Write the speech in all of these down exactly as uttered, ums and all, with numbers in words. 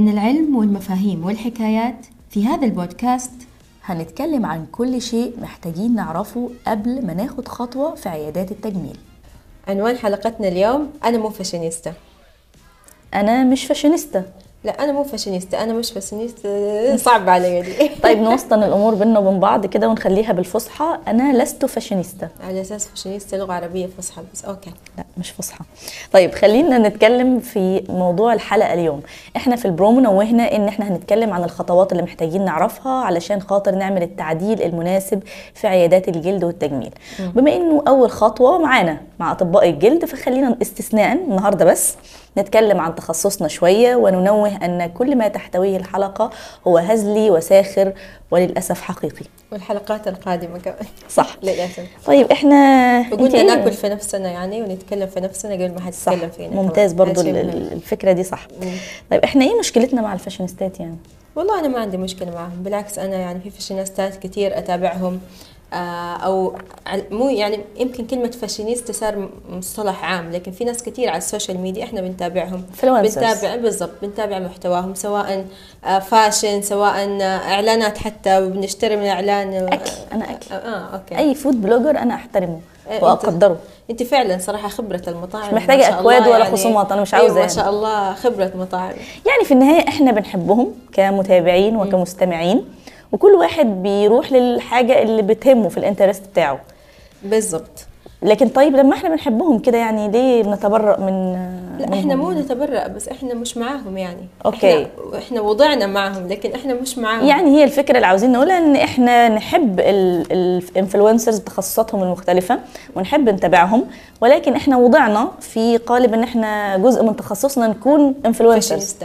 بين العلم والمفاهيم والحكايات. في هذا البودكاست هنتكلم عن كل شيء محتاجين نعرفه قبل ما ناخد خطوة في عيادات التجميل. عنوان حلقتنا اليوم: أنا مو فاشونيستا. أنا مش فاشونيستا. لا أنا مو فاشونيستا، أنا مش فاشونيستا، صعب عليا دي. طيب نوسطن الأمور بيننا وبين بعض كده ونخليها بالفصحى: أنا لست فاشونيستا. على أساس فاشونيستا لغة عربية فصحى بس. أوكي، لا مش فصحى. طيب خلينا نتكلم في موضوع الحلقة اليوم. إحنا في البرومو نوهنا إن إحنا هنتكلم عن الخطوات اللي محتاجين نعرفها علشان خاطر نعمل التعديل المناسب في عيادات الجلد والتجميل. م. بما إنه أول خطوة معانا مع أطباء الجلد، فخلينا استثناءً النهاردة بس نتكلم عن تخصصنا شوية، وننوه أن كل ما تحتويه الحلقة هو هزلي وساخر وللأسف حقيقي، والحلقات القادمة كمان صح للأسف. طيب إحنا قلنا ناكل في نفسنا يعني ونتكلم في نفسنا قبل ما حد يتكلم فينا. ممتاز، برضو الفكرة دي صح. مم. طيب إحنا إيه مشكلتنا مع الفاشونيستات يعني؟ والله أنا ما عندي مشكلة معهم، بالعكس أنا يعني في فاشونيستات كتير أتابعهم، او مو يعني يمكن كلمه فاشينيستا صار مصطلح عام، لكن في ناس كتير على السوشيال ميديا احنا بنتابعهم، بنتابع بالضبط بنتابع محتواهم، سواء فاشن سواء اعلانات، حتى بنشتري من اعلان اكل. انا اكل اه اوكي، اي فود بلوجر انا احترمه واقدره. انت فعلا صراحه خبره المطاعم، مش محتاجه اكواد ولا خصومات، انا مش عاوزه. ما شاء الله خبره مطاعم، يعني في النهايه احنا بنحبهم كمتابعين وكمستمعين، وكل واحد بيروح للحاجه اللي بتهمه في الانترست بتاعه بالظبط. لكن طيب لما احنا بنحبهم كده يعني ليه بنتبرأ من؟ لا احنا مو نتبرأ، بس احنا مش معاهم يعني. اوكي، احنا, احنا وضعنا معهم لكن احنا مش معاهم. يعني هي الفكره اللي عاوزين نقولها ان احنا نحب الانفلونسرز بتخصصاتهم المختلفه ونحب نتابعهم، ولكن احنا وضعنا في قالب ان احنا جزء من تخصصنا نكون انفلونسرز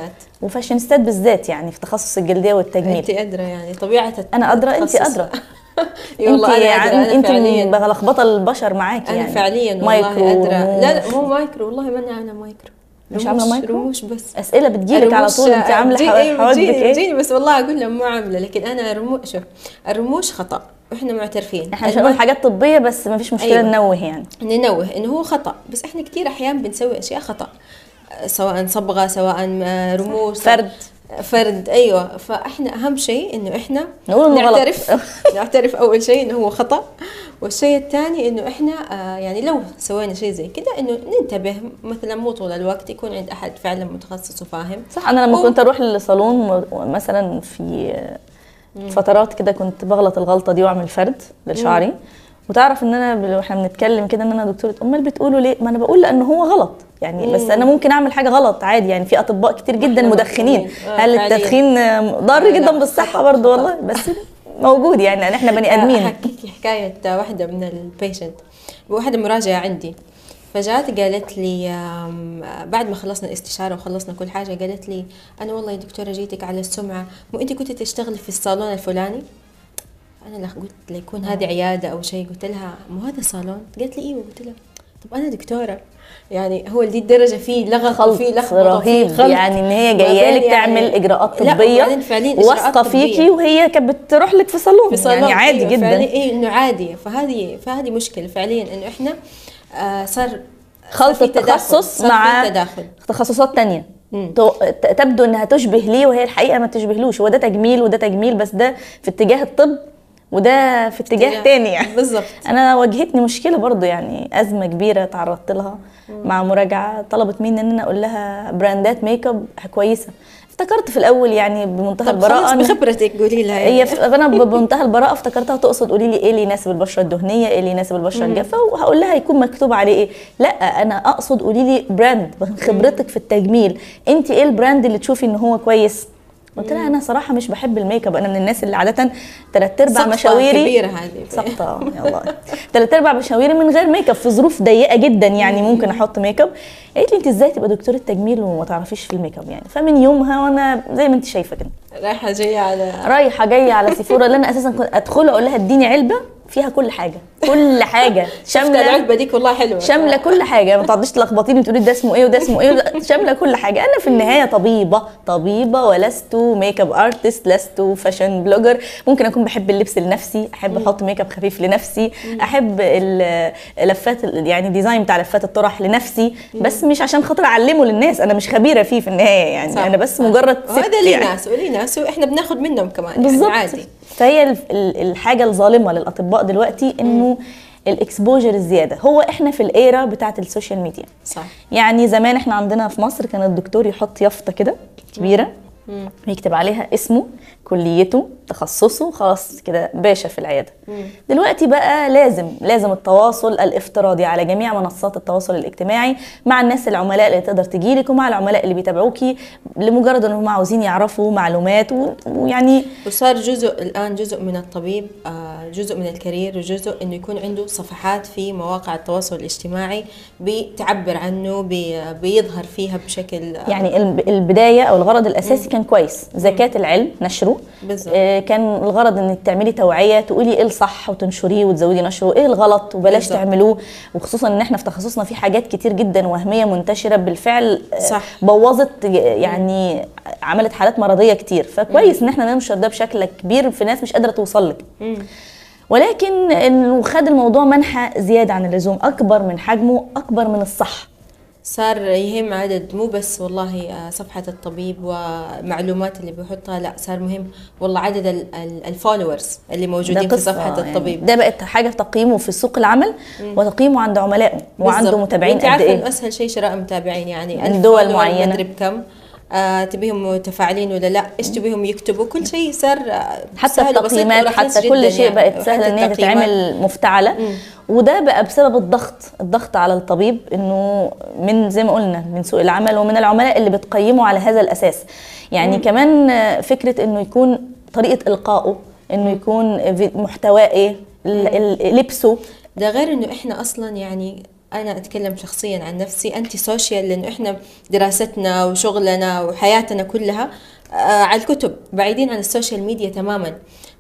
وفاشينيستات، بالذات يعني في تخصص الجلديه والتجميل. انت قادره يعني طبيعه انا قادره، انت قادره. والله انت يعني انت بغلخبطه البشر معاكي يعني. انا فعليا والله قادره. لا لا مو مايكرو، والله ما انا انا مايكرو، مش عامله مايكرو، مش بس اسئله بتجيلك على طول. انت عامله حواجبك ايه؟ بتجيني بس والله اقول لهم ما عامله، لكن انا رمو... شوف الرموش خطا واحنا معترفين، احنا مش بنقول حاجات طبيه بس ما فيش مشكله. أيوة. ننوه يعني ننوه انه هو خطا، بس احنا كتير احيان بنسوي اشياء خطا، سواء صبغه سواء رموش فرد فرد ايوه. فاحنا اهم شيء انه احنا نعترف نعترف اول شيء انه هو خطا، والشيء الثاني انه احنا آه يعني لو سوينا شيء زي كده انه ننتبه، مثلا مو طول الوقت يكون عند احد فعلا متخصص وفاهم. صح، انا لما و... كنت اروح للصالون مثلا في فترات كده كنت بغلط الغلطه دي واعمل فرد لشعري، وتعرف ان انا واحنا بنتكلم كده ان انا دكتوره، امال بتقولوا ليه؟ ما انا بقول لانه هو غلط يعني. مم. بس انا ممكن اعمل حاجه غلط عادي يعني. في اطباء كتير جدا مدخنين، هل التدخين ضار جدا بالصحه برضه؟ والله بس موجود يعني، يعني احنا بني ادمين. حكيت حكايه واحده من البيشنت، واحده مراجعه عندي، فجات قالت لي بعد ما خلصنا الاستشاره وخلصنا كل حاجه، قالت لي انا والله يا دكتوره جيتك على السمعه، مو انت كنت تشتغلي في الصالون الفلاني؟ انا لا قلت ليكون هذه عياده او شيء، قلت لها مو هذا صالون؟ قالت لي ايوه. قلت لها طب انا دكتوره يعني، هو لدي الدرجه فيه لغه خلط فيه لخبطه رهيب فيه خلط. يعني ان هي جايه لك يعني تعمل اجراءات طبيه واثقه فيكي، وهي كانت بتروح لك في صالون يعني عادي. أيوة جدا ايه انه عادي. فهذه فهذه مشكله فعليا انه احنا آه صار خلط التخصص مع تخصصات تانية تبدو انها تشبه ليه وهي الحقيقه ما تشبهلوش. وده تجميل وده تجميل، بس ده في اتجاه الطب وده في اتجاه تاني يعني. بالظبط. انا واجهتني مشكله برضو يعني، ازمه كبيره تعرضت لها مم. مع مراجعه طلبت مني ان انا اقول لها براندات ميك اب كويسه. افتكرت في الاول يعني بمنتهى البراءه، بخبرتك قولي لها هي يعني. انا بمنتهى البراءه افتكرتها تقصد قولي لي ايه اللي يناسب البشره الدهنيه، ايه اللي يناسب البشره الجافه، وهقول لها يكون مكتوب عليه ايه. لا انا اقصد قولي لي براند، خبرتك في التجميل انت ايه البراند اللي تشوفي ان هو كويس. قلت لها انا صراحه مش بحب الميك اب، انا من الناس اللي عاده ثلاث ارباع مشاويري كبيره هذه سقطه والله ثلاث ارباع مشاويري من غير ميك اب في ظروف ضيقه جدا يعني ممكن احط ميك اب. قالت لي انت ازاي تبقى دكتوره تجميل وما تعرفيش في الميك اب يعني؟ فمن يومها وانا زي ما انت شايفه كده رايحه جايه على رايحه جايه على سيفورا اللي انا اساسا كنت ادخل اقول لها اديني علبه فيها كل حاجه كل حاجه شامله. العلبه ديك والله حلوه، شامله كل حاجه، ما تقعديش تلخبطيني تقولي ده اسمه ايه وده اسمه ايه وده... شامله كل حاجه. انا في النهايه طبيبه طبيبه ولست ميك اب ارتست، لست فاشن بلوجر. ممكن اكون بحب اللبس لنفسي، احب احط ميك اب خفيف لنفسي، احب اللفات يعني ديزاين بتاع لفات الطرح لنفسي، بس مش عشان خاطر اعلمه للناس، انا مش خبيره فيه في النهايه يعني. صح. انا بس مجرد هذا ليه ناس وليه ناس واحنا بناخد منهم كمان يعني عادي. فهي الحاجه الظالمه للاطباء دلوقتي انه الاكسبوجر الزياده. هو احنا في الايرا بتاعه السوشيال ميديا. صح. يعني زمان احنا عندنا في مصر كان الدكتور يحط يافطه كده كبيره مم. ويكتب عليها اسمه، كليته، تخصصه، خلاص كده باشا في العياده. مم. دلوقتي بقى لازم لازم التواصل الافتراضي على جميع منصات التواصل الاجتماعي مع الناس العملاء اللي تقدر تجيلك ومع العملاء اللي بيتابعوكي لمجرد انهم عاوزين يعرفوا معلومات ويعني وصار جزء الان جزء من الطبيب جزء من الكارير وجزء انه يكون عنده صفحات في مواقع التواصل الاجتماعي بتعبر عنه بيظهر فيها بشكل يعني. البدايه او الغرض الاساسي كان كويس، زكاة العلم نشره بالظبط. آه كان الغرض انك تعملي توعيه، تقولي ايه الصح وتنشريه وتزودي نشره، ايه الغلط وبلاش بالزبط. تعملوه، وخصوصا ان احنا في تخصصنا في حاجات كتير جدا وهميه منتشره بالفعل. صح. آه بوظت يعني مم. عملت حالات مرضيه كتير، فكويس مم. ان احنا ننشر ده بشكل كبير في ناس مش قادره توصل لك. مم. ولكن انه خد الموضوع منحة زياده عن اللزوم، اكبر من حجمه، اكبر من الصح. صار يهم عدد، مو بس والله صفحة الطبيب ومعلومات اللي بيحطها، لا صار مهم والله عدد الفولورز اللي موجودين في صفحة يعني الطبيب. ده بقت حاجة في تقييمه في سوق العمل مم. وتقييمه عند عملائه وعنده متابعين قد ايه. انت عارفة انه اسهل شيء شراء متابعين يعني عند دول معينة، مدري بكم آه، تبيهم متفاعلين ولا لا، ايش تبيهم يكتبوا، كل شيء صار حتى التقييمات حتى كل شيء يعني بقت سهل ان هي تتعمل مفتعله. مم. وده بقى بسبب الضغط الضغط على الطبيب انه من زي ما قلنا من سوق العمل ومن العملاء اللي بتقيموا على هذا الاساس يعني. مم. كمان فكره انه يكون طريقه القائه، انه يكون محتواه ايه، لبسه. ده غير انه احنا اصلا يعني أنا أتكلم شخصياً عن نفسي، أنتي سوشيال، لأنه إحنا دراستنا وشغلنا وحياتنا كلها على الكتب، بعيدين عن السوشيال ميديا تماماً.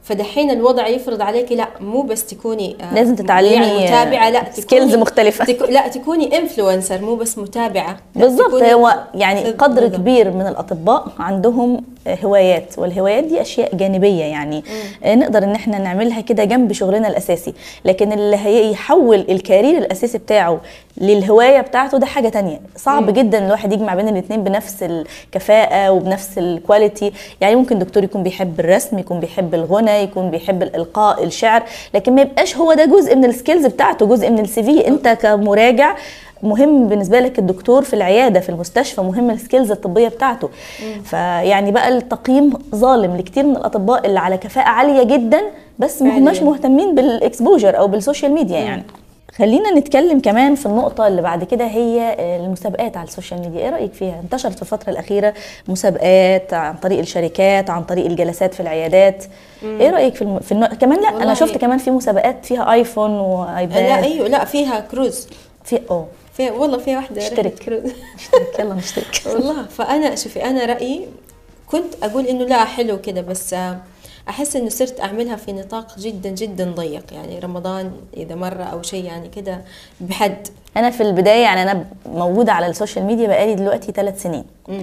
فدحين الوضع يفرض عليك لا مو بس تكوني لازم تتعلمي يعني متابعه، لا سكيلز مختلفه، تكو لا تكوني انفلونسر، مو بس متابعه بالضبط. هو يعني قدر بالضبط. كبير من الاطباء عندهم هوايات، والهوايات دي اشياء جانبيه يعني مم. نقدر ان احنا نعملها كده جنب شغلنا الاساسي، لكن اللي هيحول الكارير الاساسي بتاعه للهوايه بتاعته ده حاجه تانية. صعب مم. جدا الواحد يجمع بين الاثنين بنفس الكفاءه وبنفس الكواليتي يعني. ممكن دكتور يكون بيحب الرسم، يكون بيحب الغنى، يكون بيحب الإلقاء، الشعر، لكن ما يبقاش هو ده جزء من السكيلز بتاعته، جزء من السي في. انت كمراجع مهم بالنسبه لك الدكتور في العياده في المستشفى، مهم السكيلز الطبيه بتاعته. فيعني بقى التقييم ظالم لكتير من الاطباء اللي على كفاءه عاليه جدا بس ما هماش مهتمين بالاكسبوجر او بالسوشيال ميديا يعني. خلينا نتكلم كمان في النقطة اللي بعد كده، هي المسابقات على السوشيال ميديا. ايه رأيك فيها؟ انتشرت في الفترة الأخيرة مسابقات عن طريق الشركات، عن طريق الجلسات في العيادات. مم. ايه رأيك في, الم... في النوع كمان؟ لا انا شفت كمان في مسابقات فيها ايفون وايباد. لا ايوه لا فيها كروز في اه في والله في واحدة اشترك كروز اشترك يلا نشترك والله. فانا شوفي انا رأيي كنت اقول انه لا حلو كده، بس احس انه صرت اعملها في نطاق جدا جدا ضيق يعني. رمضان اذا مره او شيء يعني كده بحد. انا في البدايه يعني انا موجوده على السوشيال ميديا بقالي دلوقتي ثلاث سنين. م.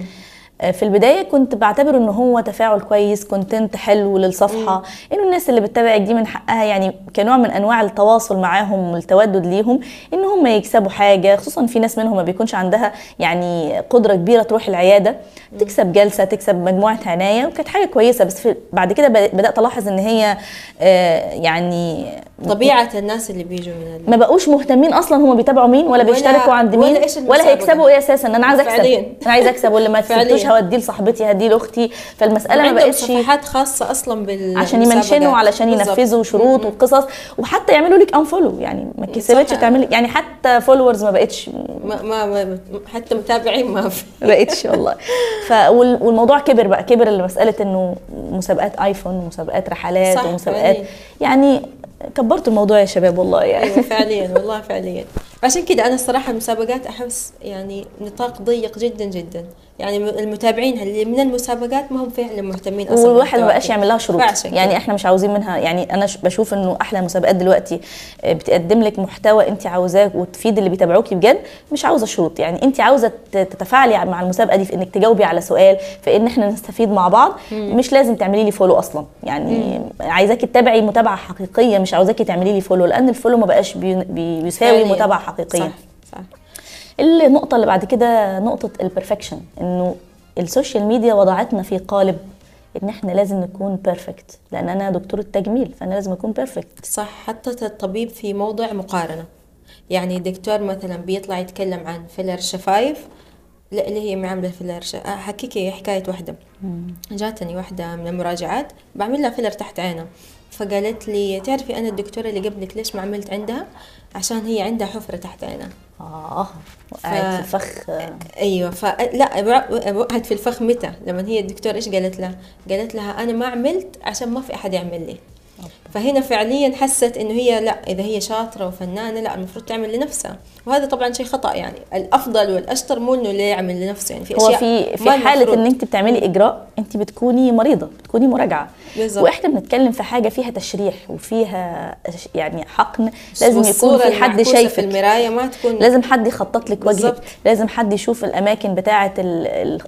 في البدايه كنت بعتبر ان هو تفاعل كويس، كونتنت حلو للصفحه، انه الناس اللي بتتابعك دي من حقها يعني كنوع من انواع التواصل معاهم والتودد ليهم ان هم يكسبوا حاجه. خصوصا في ناس منهم ما بيكونش عندها يعني قدره كبيره تروح العياده، تكسب جلسه، تكسب مجموعه عنايه، وكانت حاجه كويسه. بس بعد كده بدات الاحظ ان هي آه يعني طبيعه الناس اللي بيجوا من ما بقوش مهتمين اصلا هم بيتابعوا مين ولا, ولا بيشتركوا عند مين ولا, ولا هيكسبوا ايه اساسا. انا عايزه اكسب، انا عايزه اكسب، واللي ما كسبتوش هوديه لصاحبتي، هديه لاختي. فالمساله ما بقتش صفحات خاصه اصلا بال عشان يمنشنوا، علشان ينفذوا شروط وقصص، وحتى يعملوا لك انفولو يعني. ما كسبتش تعمل يعني حتى فولورز ما بقتش، ما, ما, ما حتى متابعين ما بقتش والله. ف والموضوع كبر بقى، كبر اللي مساله انه مسابقات ايفون ومسابقات رحلات ومسابقات يعني. كبرتوا الموضوع يا شباب والله يعني. أيوة فعليا والله فعليا. عشان كده انا الصراحه المسابقات احس يعني نطاق ضيق جدا جدا، يعني المتابعين اللي من المسابقات ما هم فعلا مهتمين اصلا، والواحد ما بقاش يعمل لها شروط. يعني احنا مش عاوزين منها، يعني انا بشوف انه احلى مسابقات دلوقتي بتقدم لك محتوى انت عاوزاه وتفيد اللي بيتابعوكي بجد، مش عاوزه شروط. يعني انت عاوزه تتفاعلي مع المسابقه دي في انك تجاوبي على سؤال، في ان احنا نستفيد مع بعض، مش لازم تعملي لي فولو اصلا. يعني عايزاكي تتابعي متابعه حقيقيه، مش عاوزاكي تعملي لي فولو، لان الفولو ما بقاش بيساوي متابعه حقيقيه. صح صح. النقطة اللي بعد كده نقطة البرفكشن، انه السوشيال ميديا وضعتنا في قالب ان احنا لازم نكون بيرفكت، لان انا دكتورة تجميل فانا لازم اكون بيرفكت. صح، حطت الطبيب في موضع مقارنة. يعني دكتور مثلا بيطلع يتكلم عن فيلر شفايف، لا اللي هي معاملة فيلر ش... حكيكي حكاية واحدة، جاتني واحدة من المراجعات بعمل لها فيلر تحت عينها، فقالت لي تعرفي انا الدكتورة اللي قبلك ليش ما عملت عندها؟ عشان هي عندها حفرة تحت عينها. اه وقعت في الفخ. ايوه، فلا وقعت في الفخ متى؟ لما هي الدكتور ايش قالت لها؟ قالت لها انا ما عملت عشان ما في احد يعمل لي. فهنا فعليا حست انه هي لا، اذا هي شاطره وفنانه لا المفروض تعمل لنفسها، وهذا طبعا شيء خطا. يعني الافضل والاشطر مو انه اللي يعمل لنفسه. يعني في اشياء هو في في حاله ان انت بتعملي اجراء انت بتكوني مريضه، بتكوني مراجعه، واحنا بنتكلم في حاجه فيها تشريح وفيها يعني حقن، لازم يكون في حد شايفك في المرايه، ما تكون لازم حد يخطط لك وجهك، لازم حد يشوف الاماكن بتاعه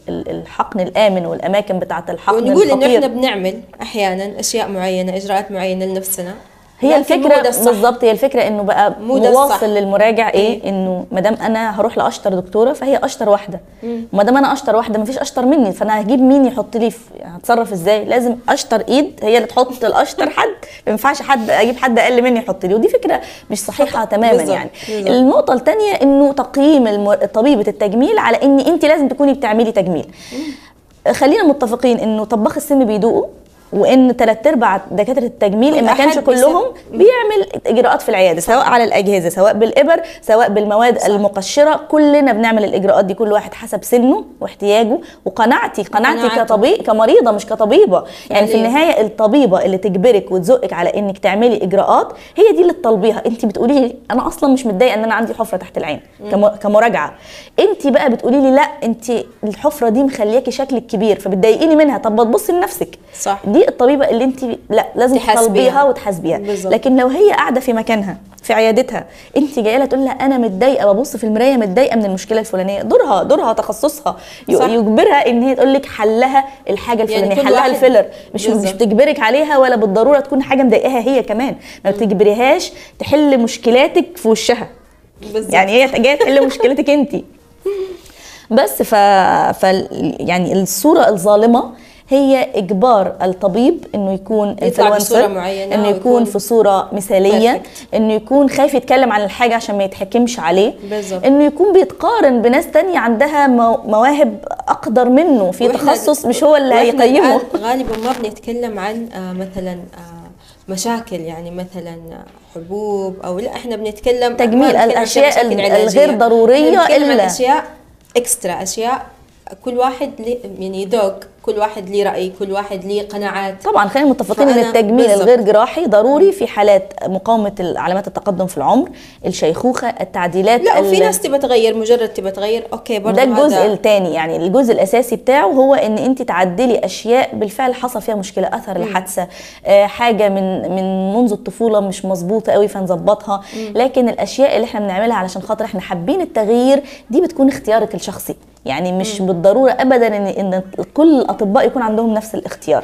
الحقن الامن والاماكن بتاعه الحقن الخطير. ونقول انه احنا بنعمل احيانا اشياء معينه، اجراءات معينه لنفسنا. هي الفكره بالظبط، هي الفكره انه بقى واصل للمراجع ايه، انه ما دام انا هروح لاشطر دكتوره فهي اشطر واحده، وما دام انا اشطر واحده ما فيش اشطر مني، فانا هجيب مين يحط لي، هتصرف ازاي؟ لازم اشطر ايد هي اللي تحط الاشطر حد، ما ينفعش حد اجيب حد اقل مني يحط لي، ودي فكره مش صحيحه تماما. بالزبط. يعني بالزبط. النقطه الثانيه انه تقييم طبيبه التجميل على ان انت لازم تكوني بتعملي تجميل. مم. خلينا متفقين انه طباخ السم بيدوقوا، وان ثلاث ارباع دكاتره التجميل ان ما كانش كلهم بيعمل اجراءات في العياده، سواء على الاجهزه، سواء بالابر، سواء بالمواد صح. المقشره، كلنا بنعمل الاجراءات دي، كل واحد حسب سنه واحتياجه وقناعتي قناعتي كطبيب، كمريضه مش كطبيبه. يعني في النهايه الطبيبه اللي تجبرك وتزقك على انك تعملي اجراءات هي دي اللي تطالبيها. انت بتقولي لي انا اصلا مش متضايقه ان انا عندي حفره تحت العين كمراجعه، انت بقى بتقولي لي لا انت الحفره دي مخلياكي شكلك كبير فبتضايقيني منها، طب ما تبصي لنفسك. صح، دي الطبيبه اللي انت لا لازم تطالبيها وتحاسبيها. لكن لو هي قاعده في مكانها في عيادتها، انت جايه لها تقول لها انا متضايقه ببص في المرايه متضايقه من المشكله الفلانيه، دورها دورها تخصصها يجبرها ان هي تقول لك حلها الحاجه الفلانيه، يعني حلها الفيلر، مش بالزبط. مش بتجبرك عليها، ولا بالضروره تكون حاجه مضايقاها هي كمان، ما بتجبريهاش تحل مشكلاتك في وشها. بالزبط. يعني هي جايه تحل مشكلتك انت بس. ف... ف يعني الصوره الظالمه هي اجبار الطبيب انه يكون انفلونسر، انه يكون في صوره مثاليه، perfect. انه يكون خايف يتكلم عن الحاجه عشان ما يتحكمش عليه، بالزبط. انه يكون بيتقارن بناس تانية عندها مواهب اقدر منه في تخصص مش هو اللي هيقيمه. غالبا ما بنتكلم عن مثلا مشاكل، يعني مثلا حبوب او لا، احنا بنتكلم تجميل، الاشياء الغير ضروريه، الا اشياء اكسترا، اشياء كل واحد يعني يدوق، كل واحد ليه رأي، كل واحد ليه قناعات. طبعا خلينا متفقين ان التجميل بالزبط. الغير جراحي ضروري في حالات مقاومه علامات التقدم في العمر، الشيخوخه، التعديلات. لا وفي ناس تبى تغير، مجرد تبى تغير اوكي برضه، ده الجزء الثاني. يعني الجزء الاساسي بتاعه هو ان انت تعدلي اشياء بالفعل حصل فيها مشكله، اثر الحادثه، آه حاجه من من منذ الطفوله مش مظبوطه قوي فنظبطها. مم. لكن الاشياء اللي احنا بنعملها علشان خاطر احنا حابين التغيير دي بتكون اختيارك الشخصي، يعني مش مم. بالضروره ابدا ان ان كل الاطباء يكون عندهم نفس الاختيار.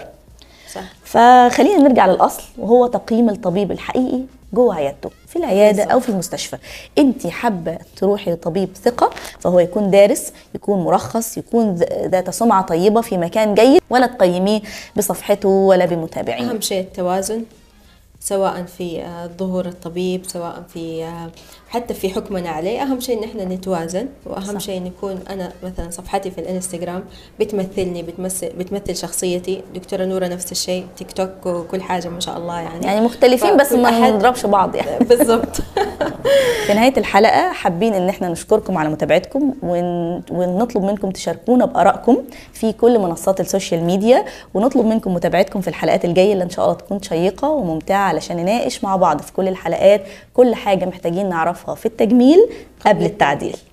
صح. فخلينا نرجع للاصل، وهو تقييم الطبيب الحقيقي جوه عيادته، في العياده صح. او في المستشفى. انت حابه تروحي لطبيب ثقه، فهو يكون دارس، يكون مرخص، يكون ذات سمعه طيبه في مكان جيد، ولا تقيميه بصفحته ولا بمتابعينه. اهم شيء التوازن، سواء في ظهور الطبيب، سواء في حتى في حكمنا عليه. اهم شيء ان احنا نتوازن، واهم شيء ان يكون انا مثلا صفحتي في الانستغرام بتمثلني، بتمثل بتمثل شخصيتي. دكتوره نوره نفس الشيء، تيك توك وكل حاجه ما شاء الله. يعني يعني مختلفين بس ما نضربش بعض يعني. بالظبط. في نهايه الحلقه حابين ان احنا نشكركم على متابعتكم، ون... ونطلب منكم تشاركونا بارائكم في كل منصات السوشيال ميديا، ونطلب منكم متابعتكم في الحلقات الجايه اللي ان شاء الله تكون شيقه وممتعه، علشان نناقش مع بعض في كل الحلقات كل حاجه محتاجين نعرفها في التجميل قبل التعديل.